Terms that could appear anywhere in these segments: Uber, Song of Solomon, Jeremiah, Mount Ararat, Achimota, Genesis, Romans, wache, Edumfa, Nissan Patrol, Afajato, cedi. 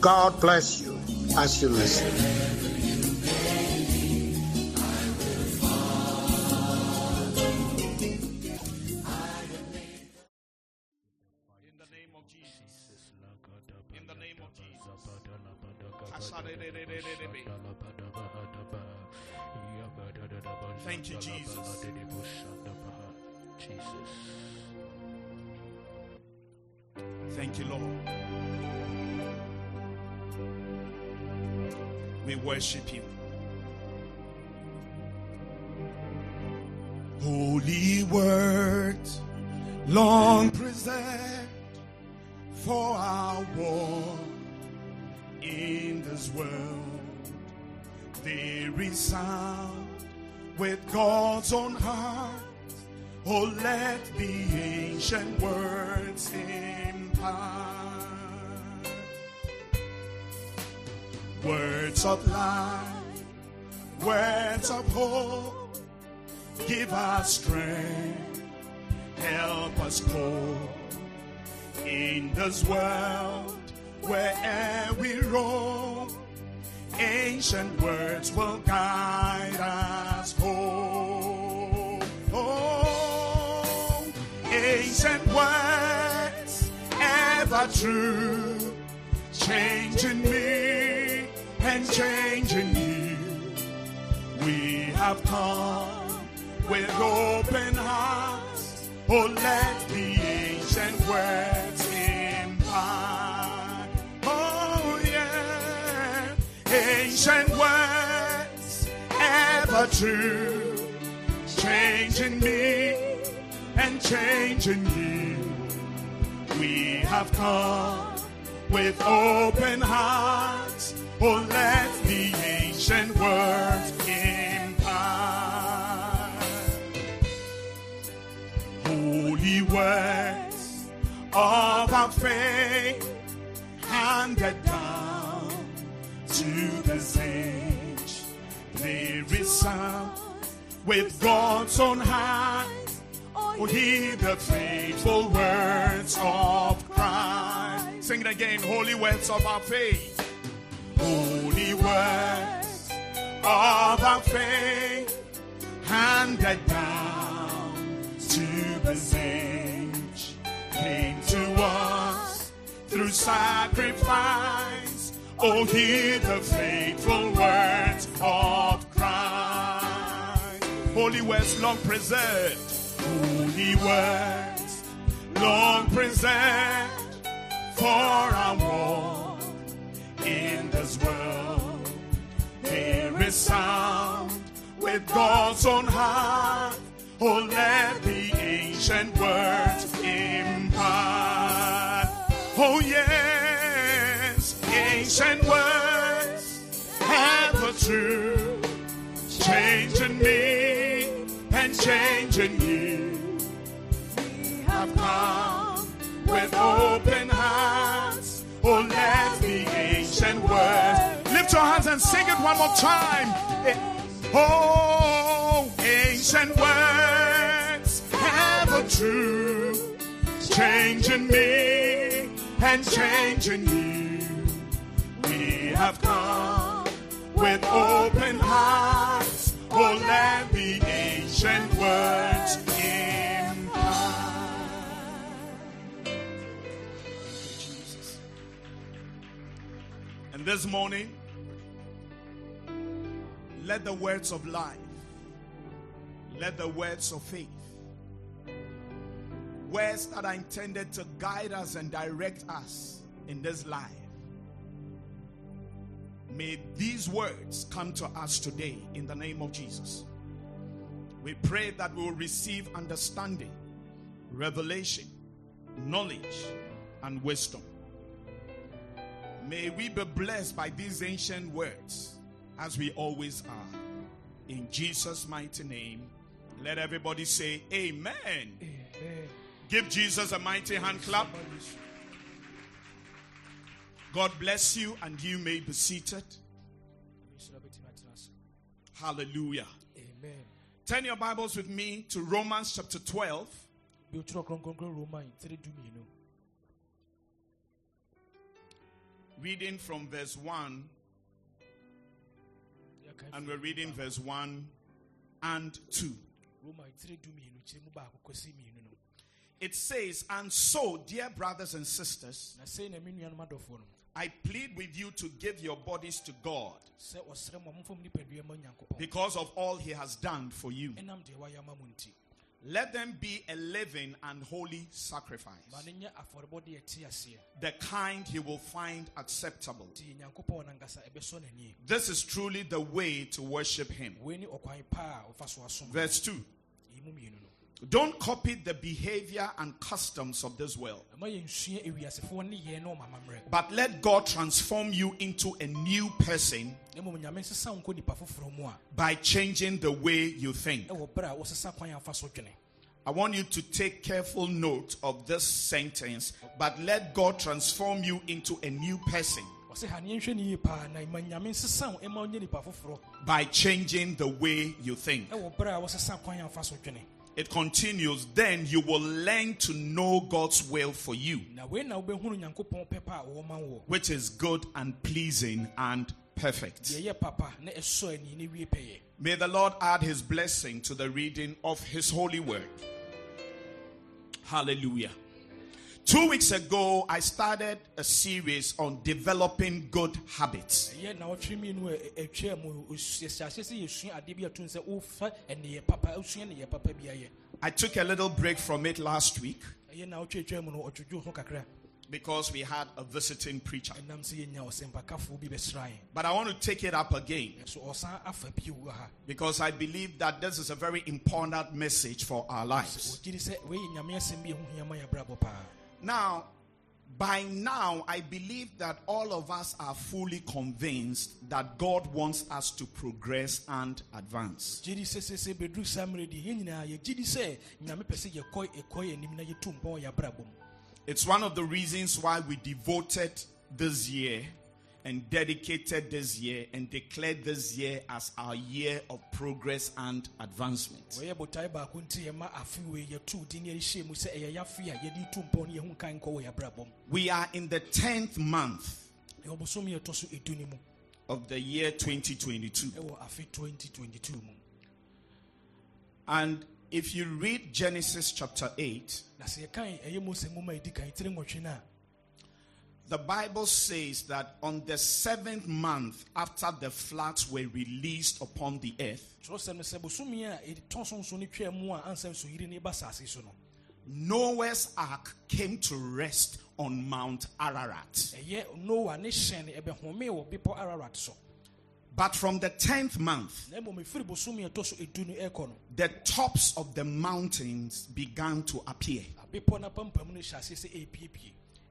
God bless you as you listen. In the name of Jesus. In the name of Jesus. Thank you, Jesus. Thank you, Lord. We worship you. Holy word, long preserved for our walk in this world. They resound with God's own heart. Oh, let the ancient words impart. Words of life, words of hope, give us strength, help us cope in this world wherever we roam. Ancient words will guide us home. Oh, ancient words, ever true, changing me and changing you. We have come with open hearts. Oh, let the ancient words impart. Oh, yeah. Ancient words, ever true, changing me and changing you. We have come with open hearts. Oh, let the ancient words impart. Holy words of our faith, handed down to this age. They resound with God's own hand. Oh, hear the faithful words of Christ. Sing it again. Holy words of our faith. Holy words of our faith, handed down to this age, came to us through sacrifice. Oh, hear the faithful words of Christ. Holy words long preserved. Holy words long preserved for our war. In this world, they resound with God's own heart. Oh, let the ancient words impart. Oh, yes, ancient words have the truth, changing me and changing you. We have come with open hearts. Oh, let the ancient words. Lift your hands and sing it one more time. Oh, ancient words have a truth, changing me and changing you. We have come with open hearts. Oh, let the ancient words impart. And this morning, let the words of life, let the words of faith, words that are intended to guide us and direct us in this life, may these words come to us today in the name of Jesus. We pray that we will receive understanding, revelation, knowledge, and wisdom. May we be blessed by these ancient words, as we always are. In Jesus' mighty name, let everybody say amen. Amen. Give Jesus a mighty hand clap. God bless you, and you may be seated. Hallelujah. Amen. Turn your Bibles with me to Romans chapter 12. Reading from verse 1. And we're reading verse 1 and 2. It says, and so, dear brothers and sisters, I plead with you to give your bodies to God because of all he has done for you. Let them be a living and holy sacrifice, the kind he will find acceptable. This is truly the way to worship him. Verse 2. Don't copy the behavior and customs of this world, but let God transform you into a new person by changing the way you think. I want you to take careful note of this sentence, but let God transform you into a new person by changing the way you think. It continues, then you will learn to know God's will for you, which is good and pleasing and perfect. May the Lord add his blessing to the reading of his holy word. Hallelujah. 2 weeks ago, I started a series on developing good habits. I took a little break from it last week because we had a visiting preacher. But I want to take it up again because I believe that this is a very important message for our lives. Now, by now, I believe that all of us are fully convinced that God wants us to progress and advance. It's one of the reasons why we devoted this year and dedicated this year and declared this year as our year of progress and advancement. We are in the 10th month of the year 2022. And if you read Genesis chapter 8, the Bible says that on the 7th month after the floods were released upon the earth, Noah's ark came to rest on Mount Ararat. But from the 10th month, the tops of the mountains began to appear,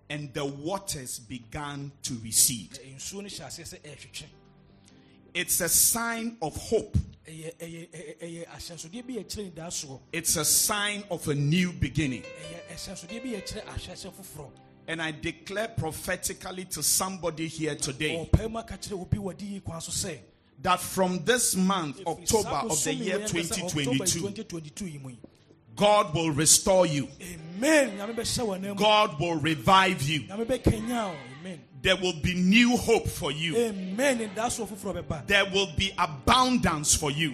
and the waters began to recede. It's a sign of hope. It's a sign of a new beginning. And I declare prophetically to somebody here today that from this month, October of the year 2022, God will restore you. Amen. God will revive you. Amen. There will be new hope for you. Amen. There will be abundance for you.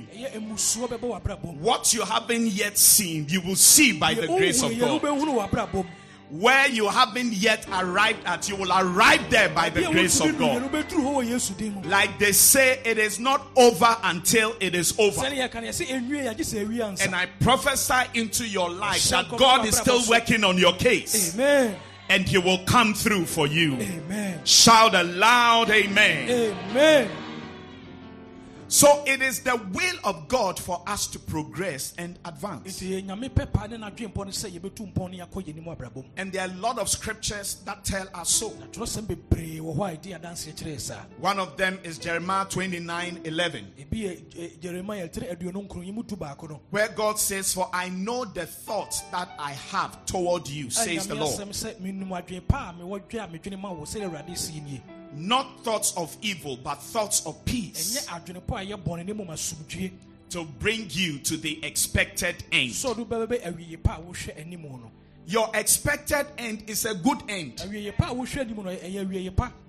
What you haven't yet seen, you will see by the grace of God. Where you haven't yet arrived at, you will arrive there by the grace of God. Like they say, it is not over until it is over. And I prophesy into your life that God is still working on your case. Amen. And he will come through for you. Amen. Shout aloud, amen. Amen. So it is the will of God for us to progress and advance. And there are a lot of scriptures that tell us so. One of them is Jeremiah 29:11, where God says, "For I know the thoughts that I have toward you," says the Lord. Not thoughts of evil, but thoughts of peace, to bring you to the expected end. Your expected end is a good end.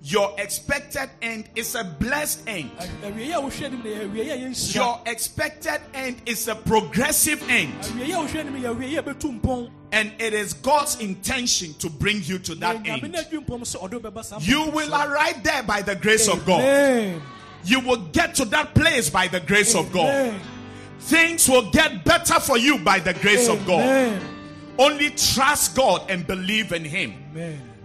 Your expected end is a blessed end. Your expected end is a progressive end. And it is God's intention to bring you to that end. You will arrive there by the grace of God. You will get to that place by the grace of God. Things will get better for you by the grace of God. Only trust God and believe in Him.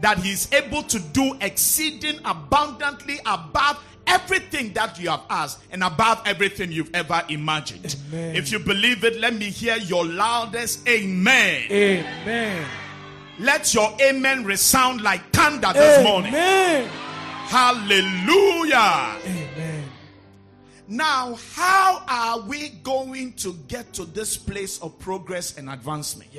That He is able to do exceeding abundantly above everything that you have asked and above everything you've ever imagined. Amen. If you believe it, let me hear your loudest amen. Amen. Let your amen resound like thunder this morning. Hallelujah. Amen. Now, how are we going to get to this place of progress and advancement?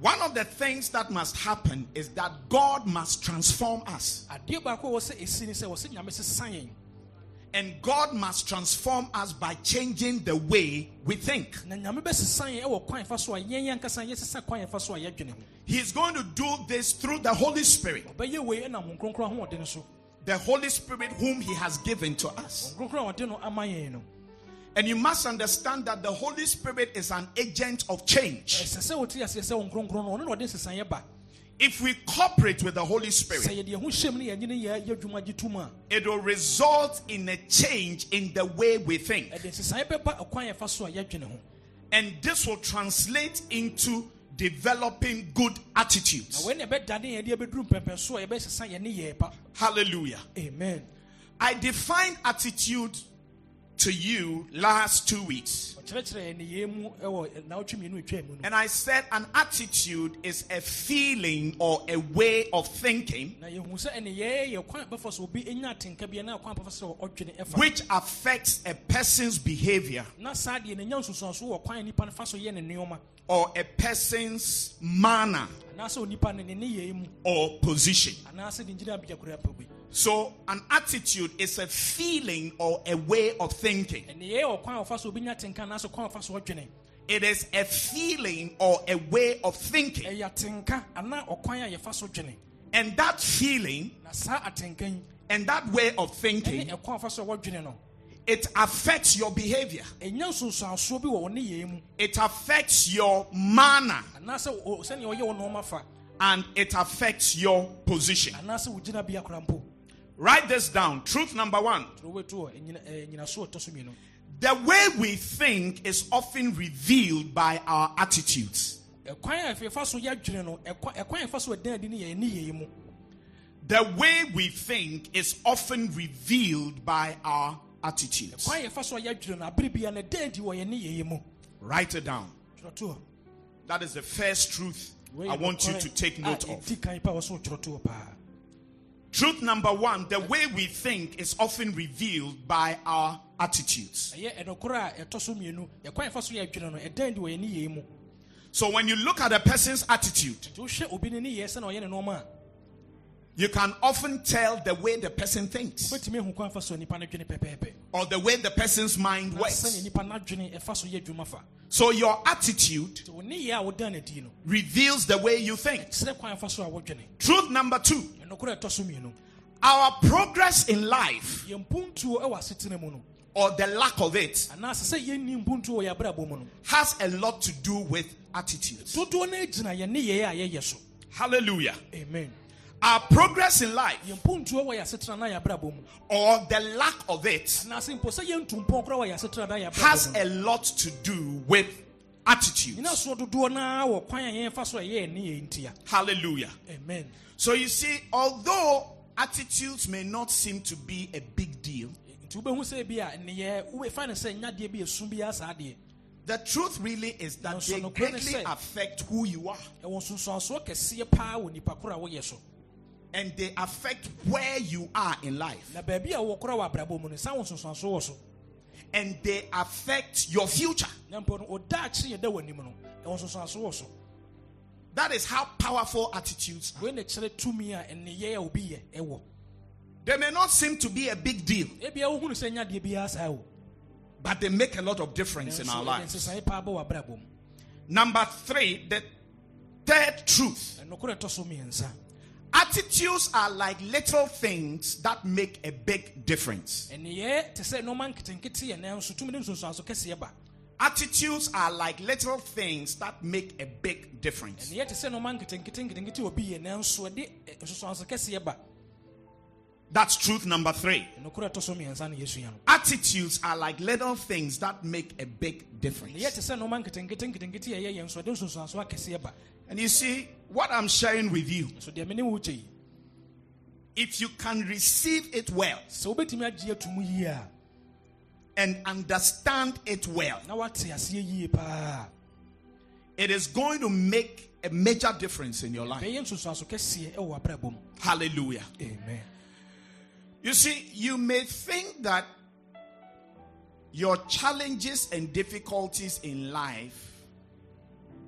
One of the things that must happen is that God must transform us. And God must transform us by changing the way we think. He is going to do this through the Holy Spirit. The Holy Spirit whom He has given to us. And you must understand that the Holy Spirit is an agent of change. If we cooperate with the Holy Spirit, it will result in a change in the way we think. And this will translate into developing good attitudes. Hallelujah. Amen. I defined attitude to you last 2 weeks. And I said an attitude is a feeling or a way of thinking which affects a person's behavior or a person's manner or position. So an attitude is a feeling or a way of thinking. It is a feeling or a way of thinking. And that feeling and that way of thinking, it affects your behavior. It affects your manner. And it affects your position. Write this down. Truth number one. The way we think is often revealed by our attitudes. The way we think is often revealed by our attitudes. Write it down. That is the first truth I want you to take note of. Truth number one, the way we think is often revealed by our attitudes. So when you look at a person's attitude, you can often tell the way the person thinks or the way the person's mind works. So your attitude reveals the way you think. Truth number two. Our progress in life, or the lack of it, has a lot to do with attitudes. Hallelujah. Amen. Our progress in life, or the lack of it, has a lot to do with attitudes. Hallelujah. Amen. So you see, although Attitudes may not seem to be a big deal. The truth really is that they greatly affect who you are. And they affect where you are in life. And they affect your future. That is how powerful attitudes are. They may not seem to be a big deal, but they make a lot of difference in our lives. Number three, the third truth. Attitudes are like little things that make a big difference. Attitudes are like little things that make a big difference. That's truth number three. Attitudes are like little things that make a big difference. And you see, what I'm sharing with you, if you can receive it well and understand it well, it is going to make a major difference in your life. Hallelujah. Amen. You see, you may think that your challenges and difficulties in life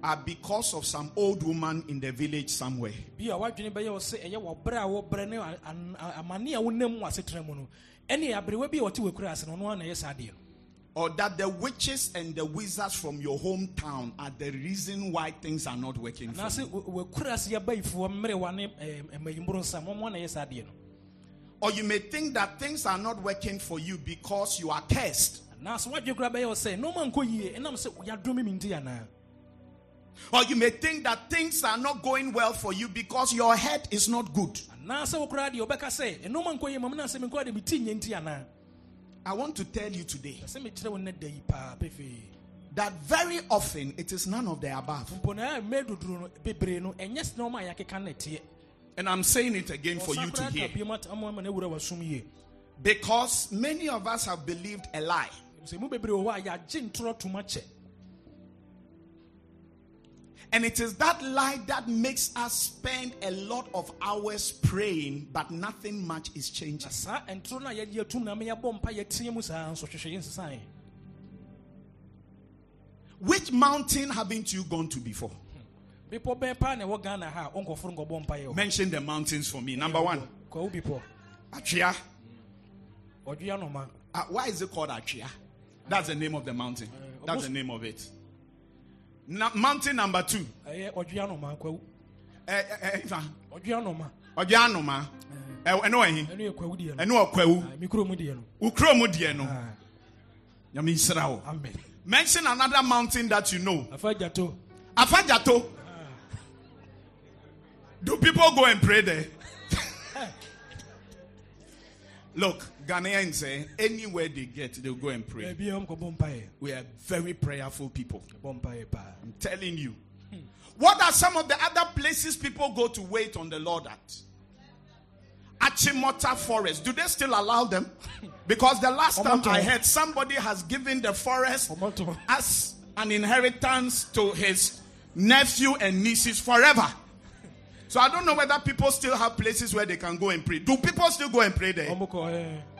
are because of some old woman in the village somewhere. Or that the witches and the wizards from your hometown are the reason why things are not working for you. Or you may think that things are not working for you because you are cursed. Or you may think that things are not going well for you because your head is not good. I want to tell you today that very often it is none of the above. And I'm saying it again for you to hear. Because many of us have believed a lie. And it is that lie that makes us spend a lot of hours praying, but nothing much is changing. Which mountain haven't you gone to before? Mention the mountains for me. Number one. Atria. Why is it called Atria? That's the name of the mountain. That's the name of it. Mountain number two. Amen. Mention another mountain that you know. Afajato. Do people go and pray there? Look, Ghanaians say anywhere they get, they'll go and pray. We are very prayerful people. I'm telling you. What are some of the other places people go to wait on the Lord at? Achimota Forest. Do they still allow them? Because the last time I heard, somebody has given the forest as an inheritance to his nephew and nieces forever. So I don't know whether people still have places where they can go and pray. Do people still go and pray there?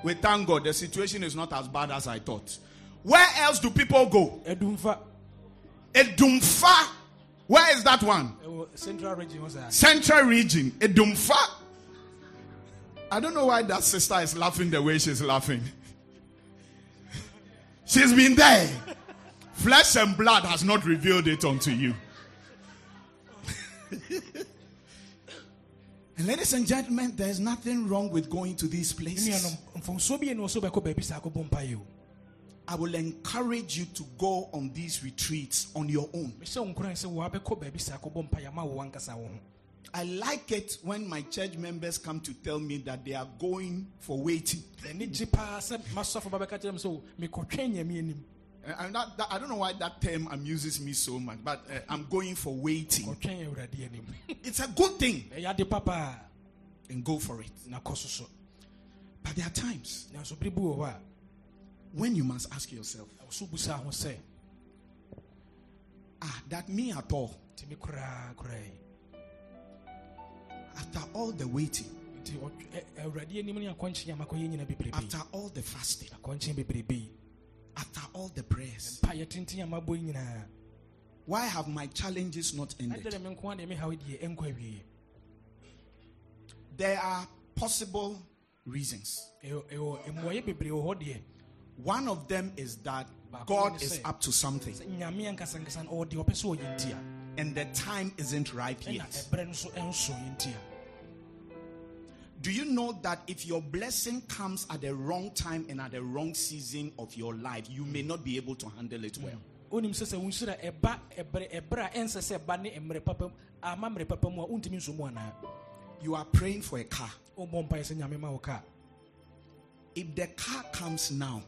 We thank God. The situation is not as bad as I thought. Where else do people go? Edumfa. Where is that one? Central region. Central region. Edumfa. I don't know why that sister is laughing the way she's laughing. She's been there. Flesh and blood has not revealed it unto you. And ladies and gentlemen, there is nothing wrong with going to these places. I will encourage you to go on these retreats on your own. I like it when my church members come to tell me that they are going for waiting. I don't know why that term amuses me so much, but I'm going for waiting. It's a good thing. and go for it. But there are times when you must ask yourself, that me at all, after all the waiting, after all the fasting, after all the prayers, why have my challenges not ended? There are possible reasons. One of them is that God is up to something, and the time isn't ripe yet. Do you know that if your blessing comes at the wrong time and at the wrong season of your life, you may not be able to handle it well? You are praying for a car. If the car comes now,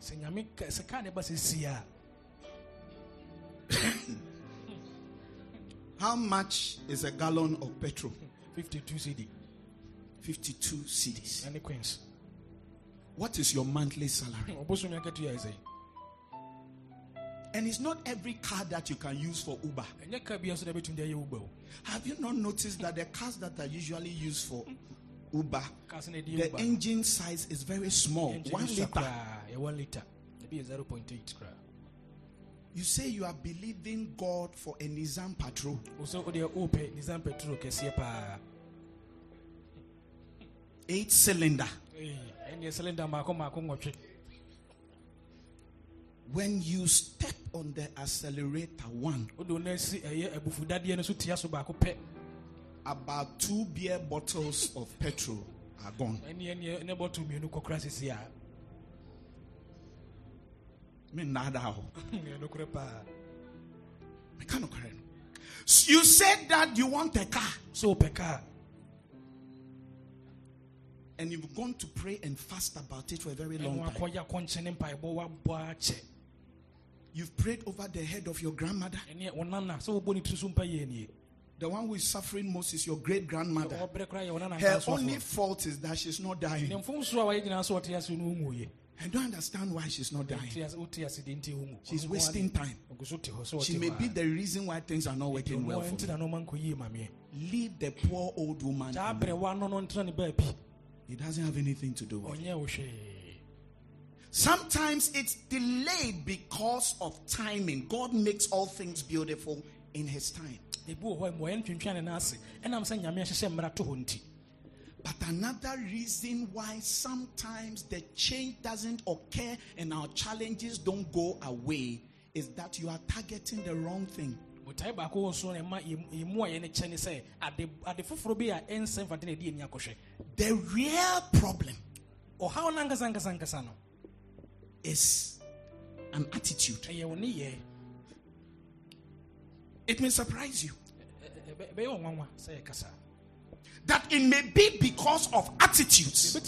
how much is a gallon of petrol? 52 cedis. 52 cedis. What is your monthly salary? And it's not every car that you can use for Uber. Have you not noticed that the cars that are usually used for Uber, the engine size is very small, 1 liter. 1 liter. Maybe 0.8. You say you are believing God for a Nissan Patrol. Eight cylinder. When you step on the accelerator one, about 2 beer bottles of petrol are gone. You said that you want a car. So car. And you've gone to pray and fast about it for a very long time. You've prayed over the head of your grandmother. The one who is suffering most is your great-grandmother. Her only fault is that she's not dying. I don't understand why she's not dying. She's wasting time. She may be the reason why things are not working well for you. Leave the poor old woman. It doesn't have anything to do with it. Sometimes it's delayed because of timing. God makes all things beautiful in His time. But another reason why sometimes the change doesn't occur and our challenges don't go away is that you are targeting the wrong thing. The real problem is an attitude. It may surprise you that it may be because of attitudes that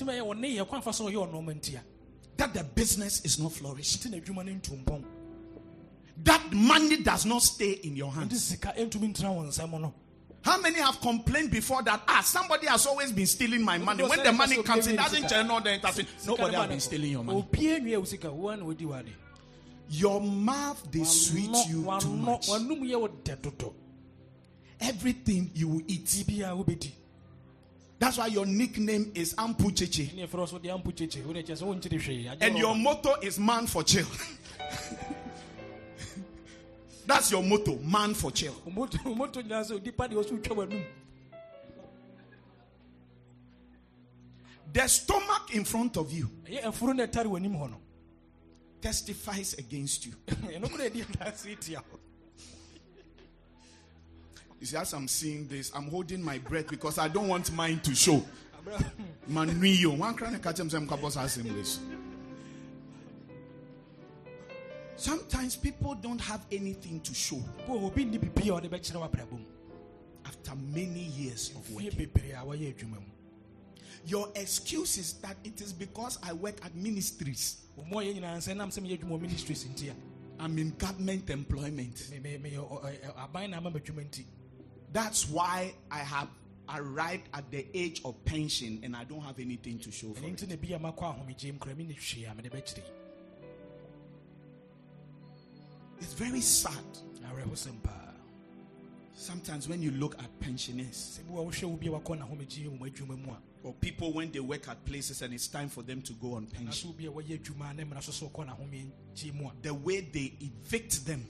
the business is not flourishing, that money does not stay in your hands. How many have complained before that, somebody has always been stealing my money? When the money comes, it doesn't turn on the interest. Nobody has been stealing your money. Your mouth, they sweet you too much. Everything you will eat. That's why your nickname is Ampucheche. And your motto is man for chill. That's your motto, man for chill. The stomach in front of you testifies against you. You see, as I'm seeing this, I'm holding my breath because I don't want mine to show. Sometimes people don't have anything to show after many years of working. Your excuse is that it is because I work at ministries. I'm in government employment. That's why I have arrived at the age of pension and I don't have anything to show for it. It's very sad. Sometimes when you look at pensioners or people when they work at places and it's time for them to go on pension, the way they evict them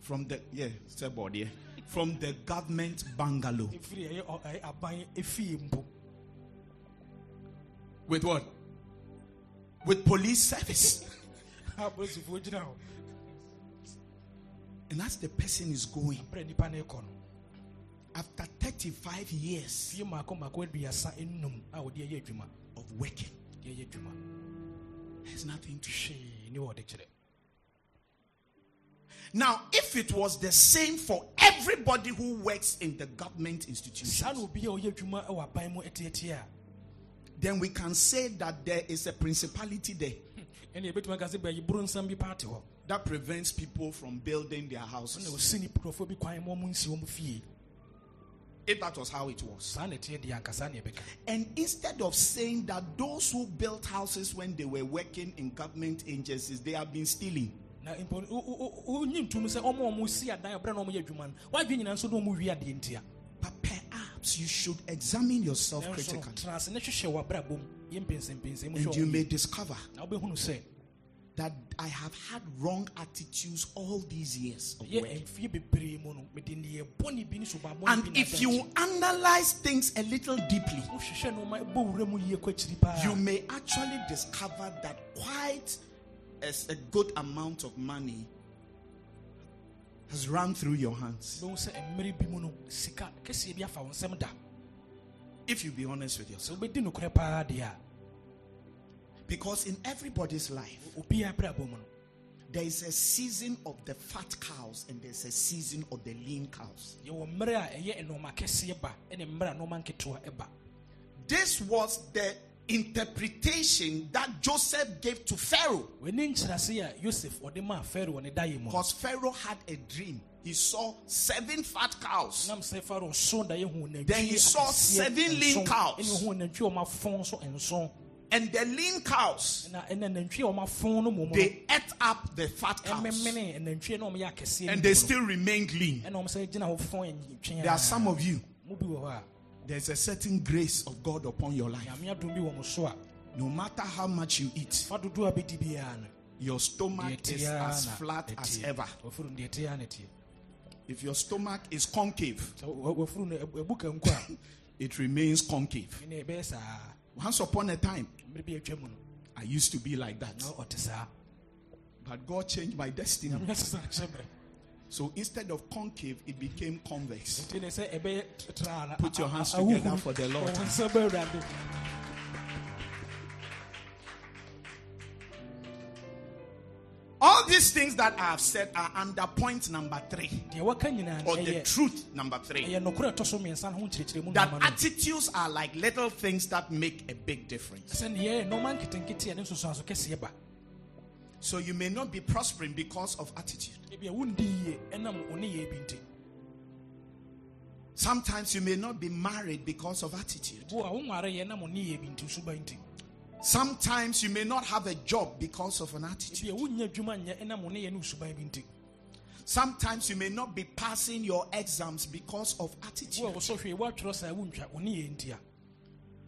from the from the government bungalow with what? With police service. And as the person is going, after 35 years of working, there's nothing to share. Now, if it was the same for everybody who works in the government institutions, then we can say that there is a principality there that prevents people from building their houses. If that was how it was. And instead of saying that those who built houses when they were working in government agencies, they have been stealing. But perhaps you should examine yourself critically. And you may discover that I have had wrong attitudes all these years of working. And if you analyze things a little deeply, you may actually discover that quite a good amount of money has run through your hands. If you be honest with yourself. Because in everybody's life, there is a season of the fat cows and there's a season of the lean cows. This was the interpretation that Joseph gave to Pharaoh. Because Pharaoh had a dream. He saw 7 fat cows. Then he saw 7 lean cows. And the lean cows, they ate up the fat cows. And they still remained lean. There are some of you, there's a certain grace of God upon your life. No matter how much you eat, your stomach is as flat as ever. If your stomach is concave, it remains concave. Once upon a time, I used to be like that. But God changed my destiny. So instead of concave, it became convex. Put your hands together for the Lord. All these things that I have said are under point number 3. Or the truth number 3. That attitudes are like little things that make a big difference. So you may not be prospering because of attitude. Sometimes you may not be married because of attitude. Sometimes you may not have a job because of an attitude. Sometimes you may not be passing your exams because of attitude.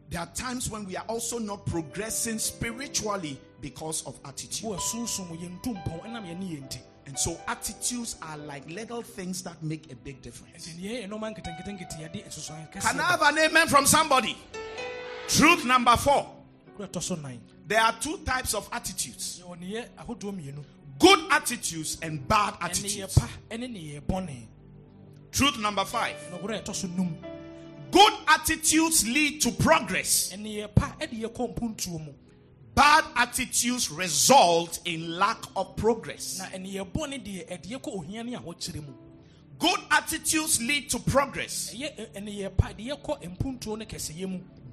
There are times when we are also not progressing spiritually because of attitude. And so attitudes are like little things that make a big difference. Can I have an amen from somebody? Truth number 4. There are 2 types of attitudes: good attitudes and bad attitudes. Truth number 5. Good attitudes lead to progress. Bad attitudes result in lack of progress. Good attitudes lead to progress.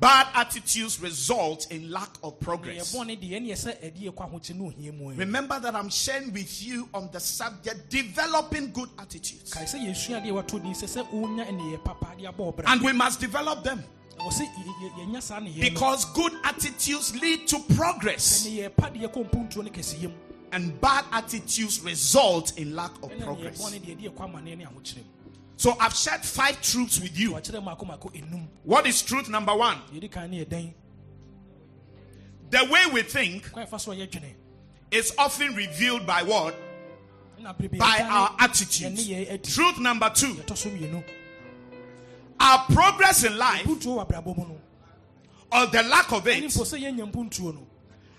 Bad attitudes result in lack of progress. Remember that I'm sharing with you on the subject, developing good attitudes. And we must develop them. Because good attitudes lead to progress. And bad attitudes result in lack of progress. So I've shared 5 truths with you. What is truth number 1? The way we think is often revealed by what? By our attitudes. Truth number 2. Our progress in life, or the lack of it,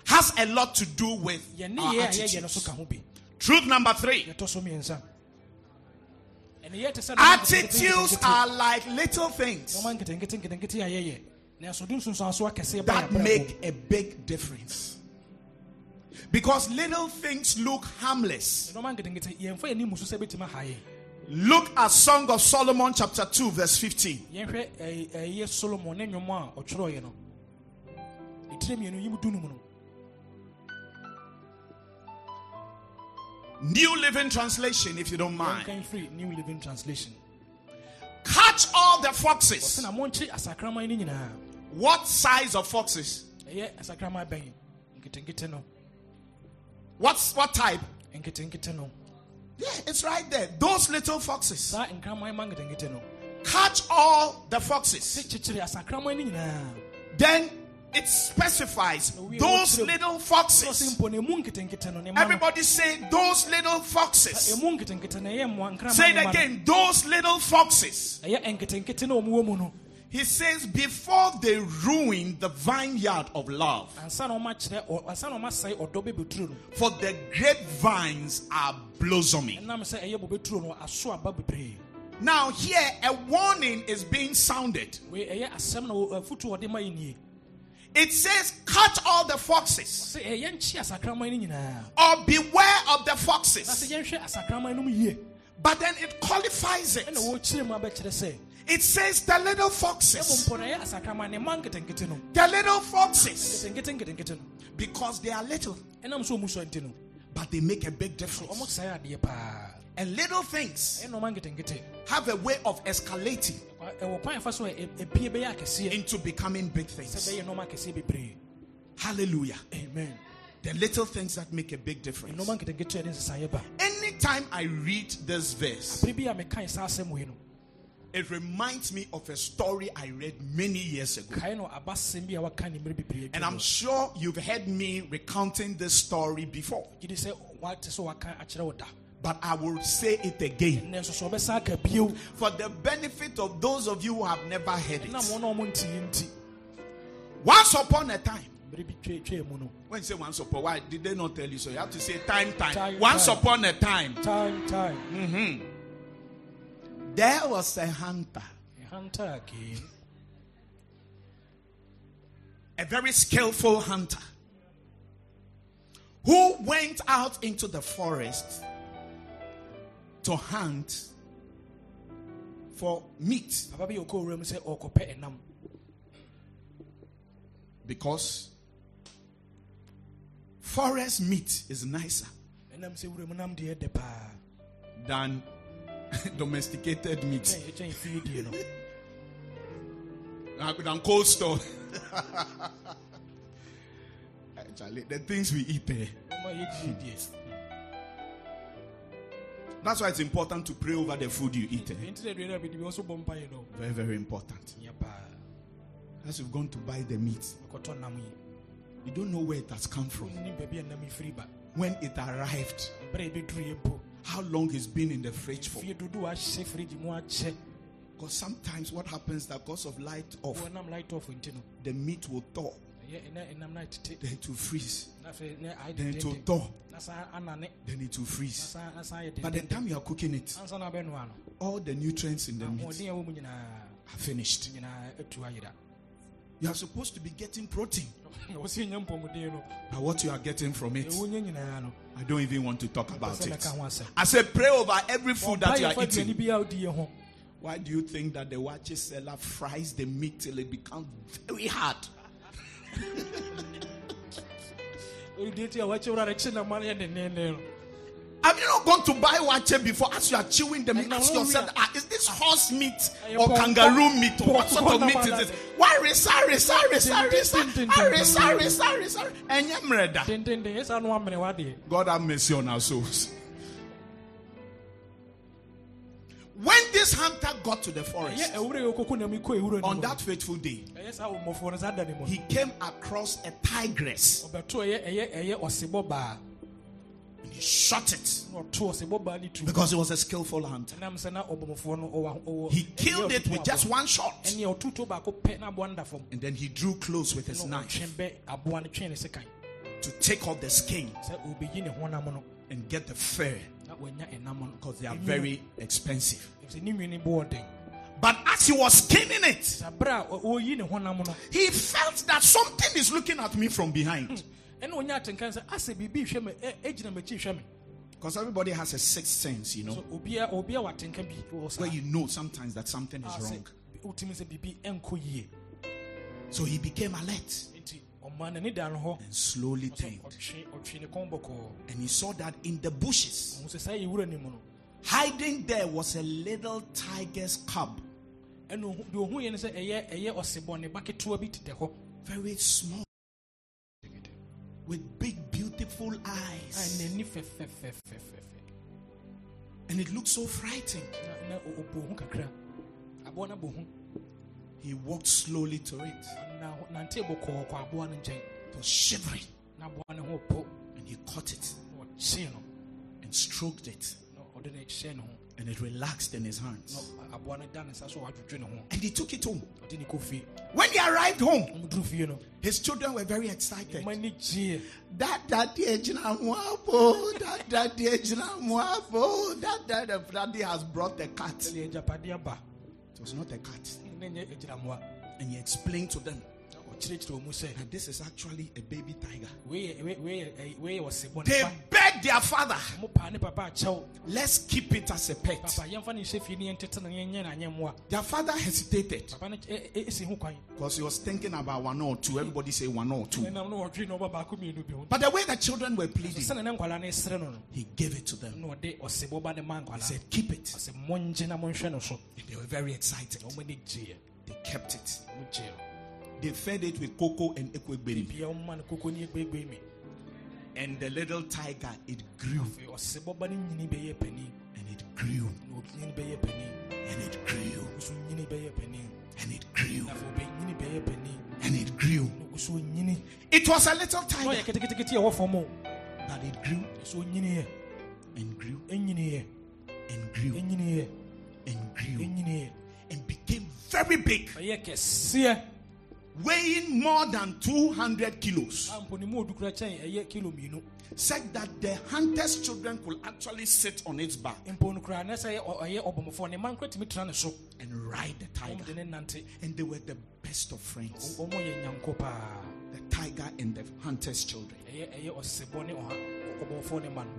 has a lot to do with our attitudes. Truth number 3. Attitudes are like little things that make a big difference. Because little things look harmless. Look at Song of Solomon chapter 2 verse 15. New Living Translation, if you don't mind. New Living Translation. Catch all the foxes. What size of foxes? What type? Yeah, it's right there. Those little foxes. Catch all the foxes. Then it specifies those little foxes. Everybody say those little foxes. Say it again, those little foxes. He says before they ruin the vineyard of love. For the grapevines are blossoming. Now here a warning is being sounded. It says, catch all the foxes. Or beware of the foxes. But then it qualifies it. It says the little foxes. The little foxes. Because they are little. But they make a big difference. And little things have a way of escalating into becoming big things. Hallelujah. Amen. The little things that make a big difference. Anytime I read this verse, it reminds me of a story I read many years ago. And I'm sure you've heard me recounting this story before. But I will say it again for the benefit of those of you who have never heard it. Once upon a time. When you say once upon, why did they not tell you so? You have to say time. Once upon a time. There was a hunter. A hunter again. A very skillful hunter who went out into the forest to hunt for meat. Because forest meat is nicer than domesticated meat. Than cold store. Actually, the things we eat there. That's why it's important to pray over the food you eat. Very, very important. As you've gone to buy the meat, you don't know where it has come from. When it arrived, how long it's been in the fridge for. Because sometimes what happens that because of light off, the meat will thaw. Then it will freeze. Then it will thaw. Then it will freeze. By the time you are cooking it, all the nutrients in the meat are finished. You are supposed to be getting protein. But what you are getting from it, I don't even want to talk about it. I said pray over every food that you are eating. Why do you think that the watch seller fries the meat till it becomes very hard? Have you not gone to buy wache before as you are chewing them? Ask yourself, is this horse meat or kangaroo meat? Or what sort of meat is this? Why, sorry. God have mercy on our souls. When this hunter got to the forest on that fateful day, he came across a tigress. And he shot it because he was a skillful hunter. He killed it with just one shot. And then he drew close with his knife to take off the skin and get the fur, because they are very expensive. But as he was skinning it, he felt that something is looking at me from behind. Because everybody has a sixth sense, you know, where you know sometimes that something is wrong. So he became alert. And slowly turned. And he saw that in the bushes, hiding there, was a little tiger's cub. Very small. With big, beautiful eyes. And it looked so frightened. He walked slowly to it. It was shivering. And he caught it and stroked it. And it relaxed in his hands. And he took it home. When he arrived home, his children were very excited. Daddy has brought the cat. It was not a cat. And he explained to them that this is actually a baby tiger. They begged their father, let's keep it as a pet. Their father hesitated because he was thinking about one or two. Everybody say one or two. But the way the children were pleading, he gave it to them. He said, keep it. And they were very excited. They kept it. They fed it with cocoa and equibaby. And the little tiger, it grew. And it grew. And it grew. And it grew. And it grew. It was a little tiger. But it grew. And grew. And grew. And grew. And became very big. Weighing more than 200 kilos. Said that the hunter's children could actually sit on its back and ride the tiger. And they were the best of friends. The tiger and the hunter's children.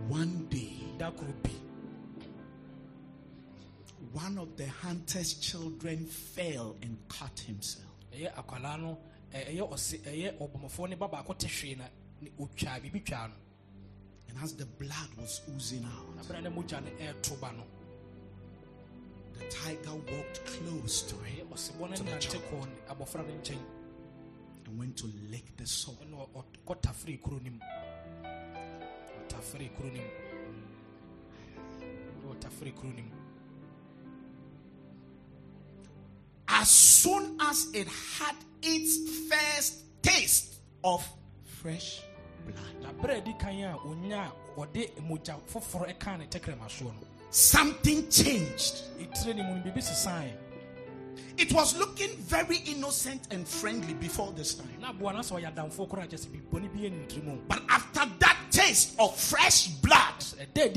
One day, one of the hunter's children fell and cut himself. And as the blood was oozing out, the tiger walked close to him, to the child, and went to lick the soul. As soon as it had its first taste of fresh blood, something changed. It was looking very innocent and friendly before this time. But after that taste of fresh blood, the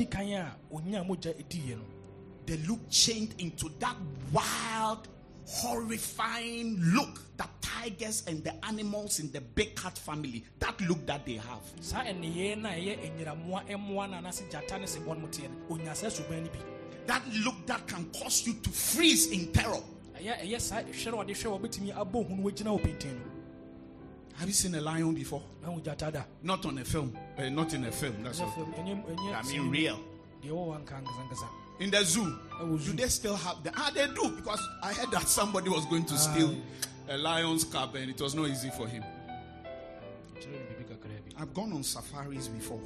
look changed into that wild, horrifying look that tigers and the animals in the big cat family, that look that they have. That look that can cause you to freeze in terror. Have you seen a lion before? Not on a film. Not in a film. That's what I mean, real. In the zoo, do they still have them? Ah, they do. Because I heard that somebody was going to steal a lion's cub and it was not easy for him. I've gone on safaris before.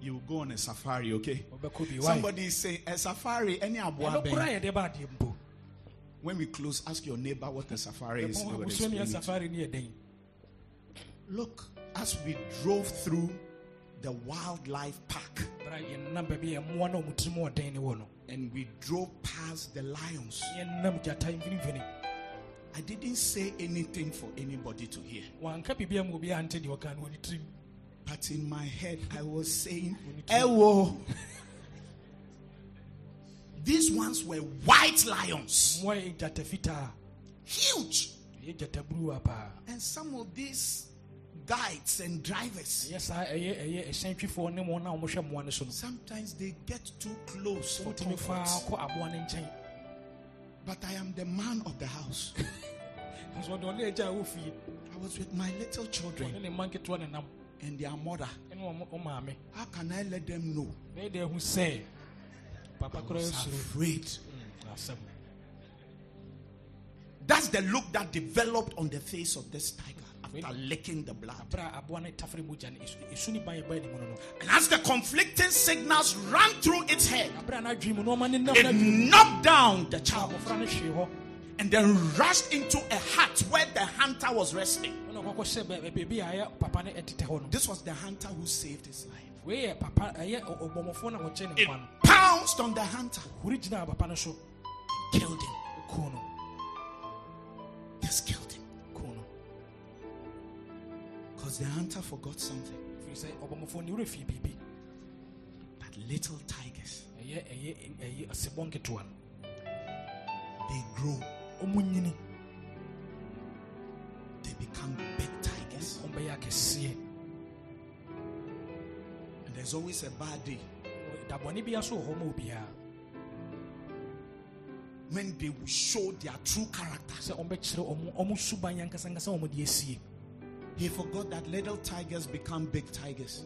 You go on a safari, okay? Somebody is saying, a safari, any abuabe. When we close, ask your neighbor what a safari is. Look, as we drove through the wildlife park, and we drove past the lions, I didn't say anything for anybody to hear. But in my head, I was saying, Ewo. These ones were white lions. Huge. And some of these guides and drivers, sometimes they get too close for comfort. But I am the man of the house. I was with my little children and their mother. How can I let them know? I was afraid. That's the look that developed on the face of this tiger after licking the blood. And as the conflicting signals ran through its head, it knocked down the child and then rushed into a hut where the hunter was resting. This was the hunter who saved his life. It pounced on the hunter and killed him. Just killed him. Because the hunter forgot something. That little tigers, they grow. They become big tigers. And there's always a bad day when they will show their true character. He forgot that little tigers become big tigers.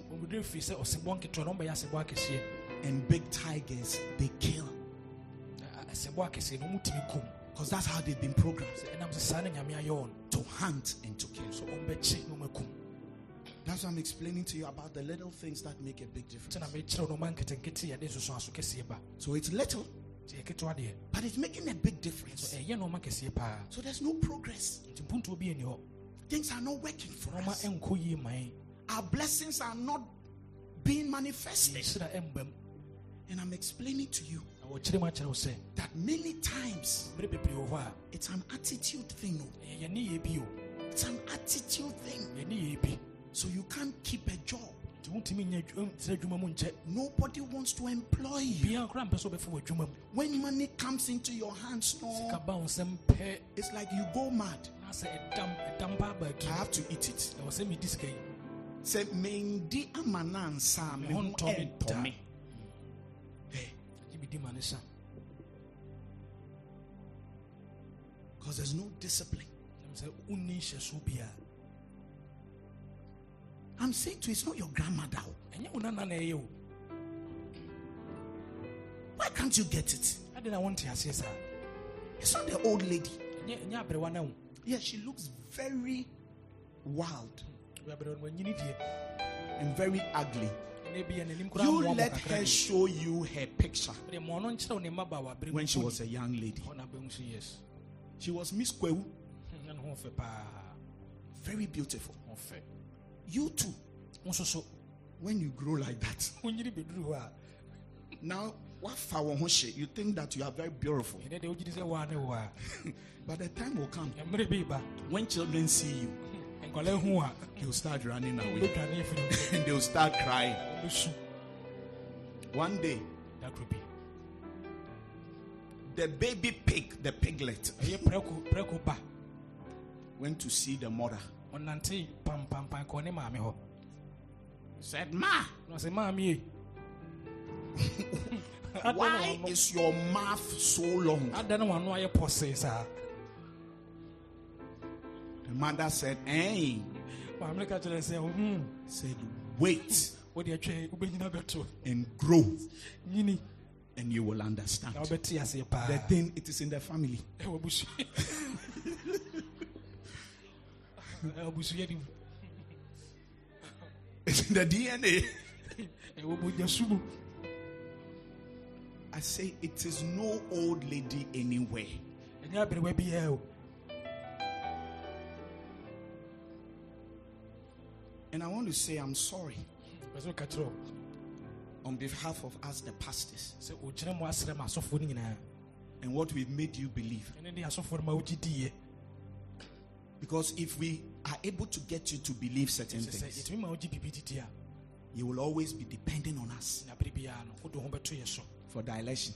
And big tigers, they kill. Because that's how they've been programmed. To hunt and to kill. That's what I'm explaining to you about the little things that make a big difference. So it's little, but it's making a big difference. So there's no progress. Things are not working for us. Our blessings are not being manifested. And I'm explaining to you that many times it's an attitude thing. It's an attitude thing. So you can't keep a job. Nobody wants to employ you. When money comes into your hands, no, it's like you go mad. I have to eat it. Say, because there's no discipline. I'm saying to you, it's not your grandmother. Why can't you get it? It's not the old lady. Yeah, she looks very wild and very ugly. You let her show you her picture when she was a young lady. She was Miss Kwewu. Very beautiful. You too. When you grow like that, now you think that you are very beautiful. But the time will come when children see you, they'll start running away and they'll start crying. One day, that will be the baby pig, the piglet, went to see the mother. Said, Ma, Why is your mouth so long? I don't know why you possess her. The mother said, hey. Said, wait. And grow. And you will understand. The thing, it is in the family. It's in the DNA. I say it is no old lady anywhere. And I want to say I'm sorry on behalf of us, the pastors, and what we've made you believe. Because if we are able to get you to believe certain things, you will always be depending on us for direction.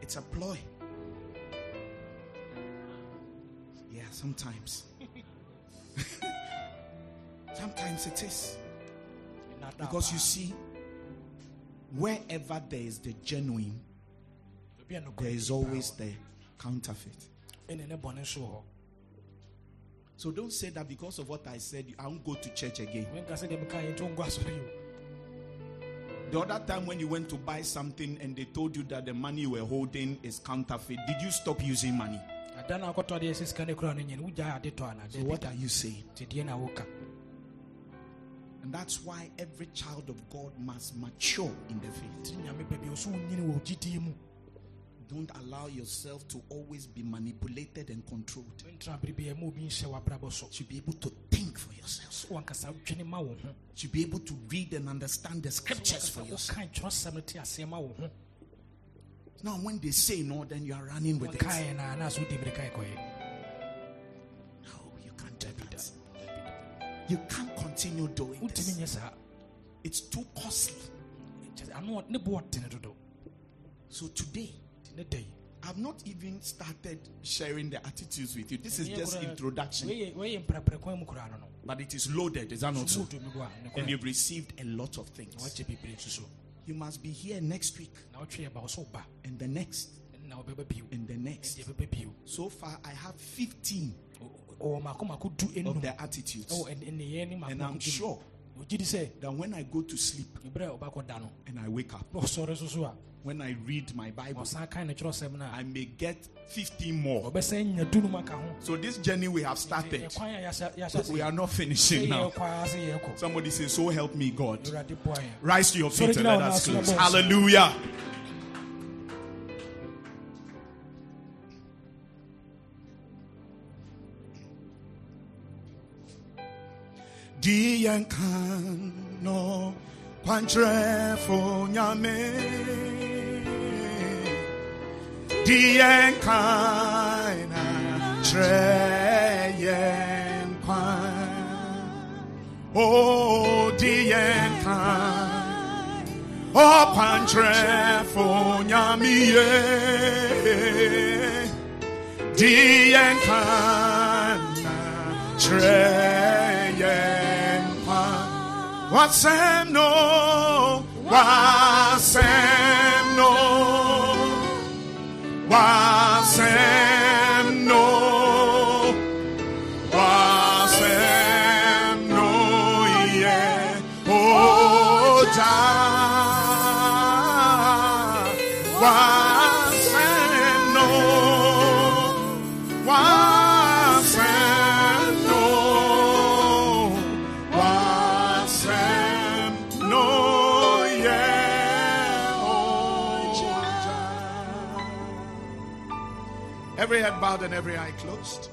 It's a ploy. Yeah, sometimes. Sometimes it is. Because you see, wherever there is the genuine, there is always the counterfeit. So don't say that because of what I said, I won't go to church again. The other time when you went to buy something and they told you that the money you were holding is counterfeit, did you stop using money? So what are you saying? And that's why every child of God must mature in the faith. Don't allow yourself to always be manipulated and controlled. To be able to think for yourself. To be able to read and understand the scriptures for yourself. Now, when they say no, then you are running with it. No, you can't do that. You can't continue doing this. It's too costly. So today, I've not even started sharing the attitudes with you. This is just introduction. But it is loaded, is that not so? And you've received a lot of things. You must be here next week. And the next. And the next. So far, I have 15 of the attitudes. And I'm sure that when I go to sleep and I wake up, when I read my Bible, I may get 15 more. So this journey we have started, we are not finishing now. Somebody say, so help me God. Rise to your feet and let us close. Hallelujah. Dien kaina treyen kwan, oh dien kain, oh pan trefo nyamiye, dien kaina treyen kwan, wasem no, wasem no. Wasem no, wasem no, yeah, oh, ja, wasem no, wasem no, yeah, oh, ja. Every head bowed and every eye closed.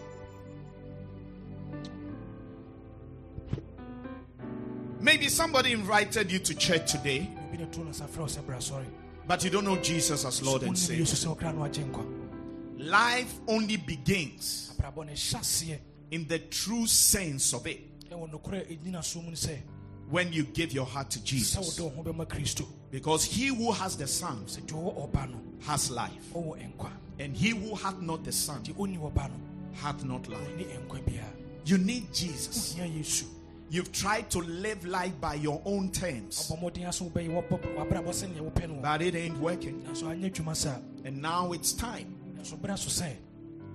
Maybe somebody invited you to church today, but you don't know Jesus as Lord and Savior. Life only begins in the true sense of it when you give your heart to Jesus. Because he who has the Son has life. And he who hath not the Son hath not life. You need Jesus. You've tried to live life by your own terms, but it ain't working. And now it's time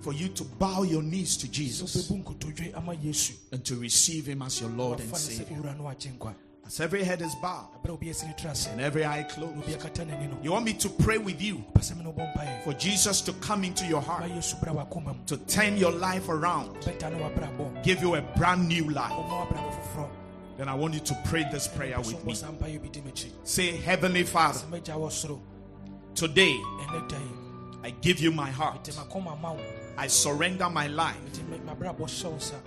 for you to bow your knees to Jesus and to receive him as your Lord and Savior. As every head is bowed and every eye closed, you want me to pray with you for Jesus to come into your heart, to turn your life around, give you a brand new life. Then I want you to pray this prayer with me. Say, Heavenly Father, today I give you my heart. I surrender my life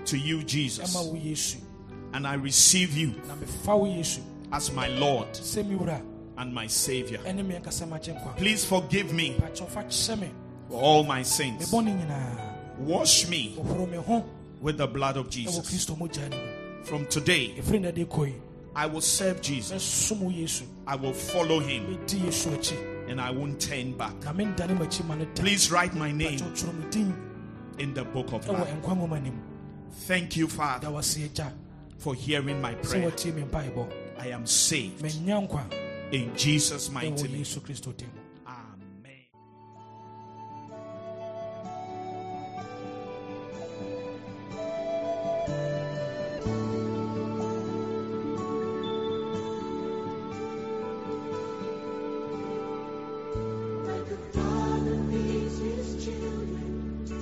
to you, Jesus. And I receive you as my Lord and my Savior. Please forgive me for all my sins. Wash me with the blood of Jesus. From today, I will serve Jesus. I will follow him. And I won't turn back. Please write my name in the book of life. Thank you, Father, for hearing my prayer. I am saved in Jesus' mighty name. Amen.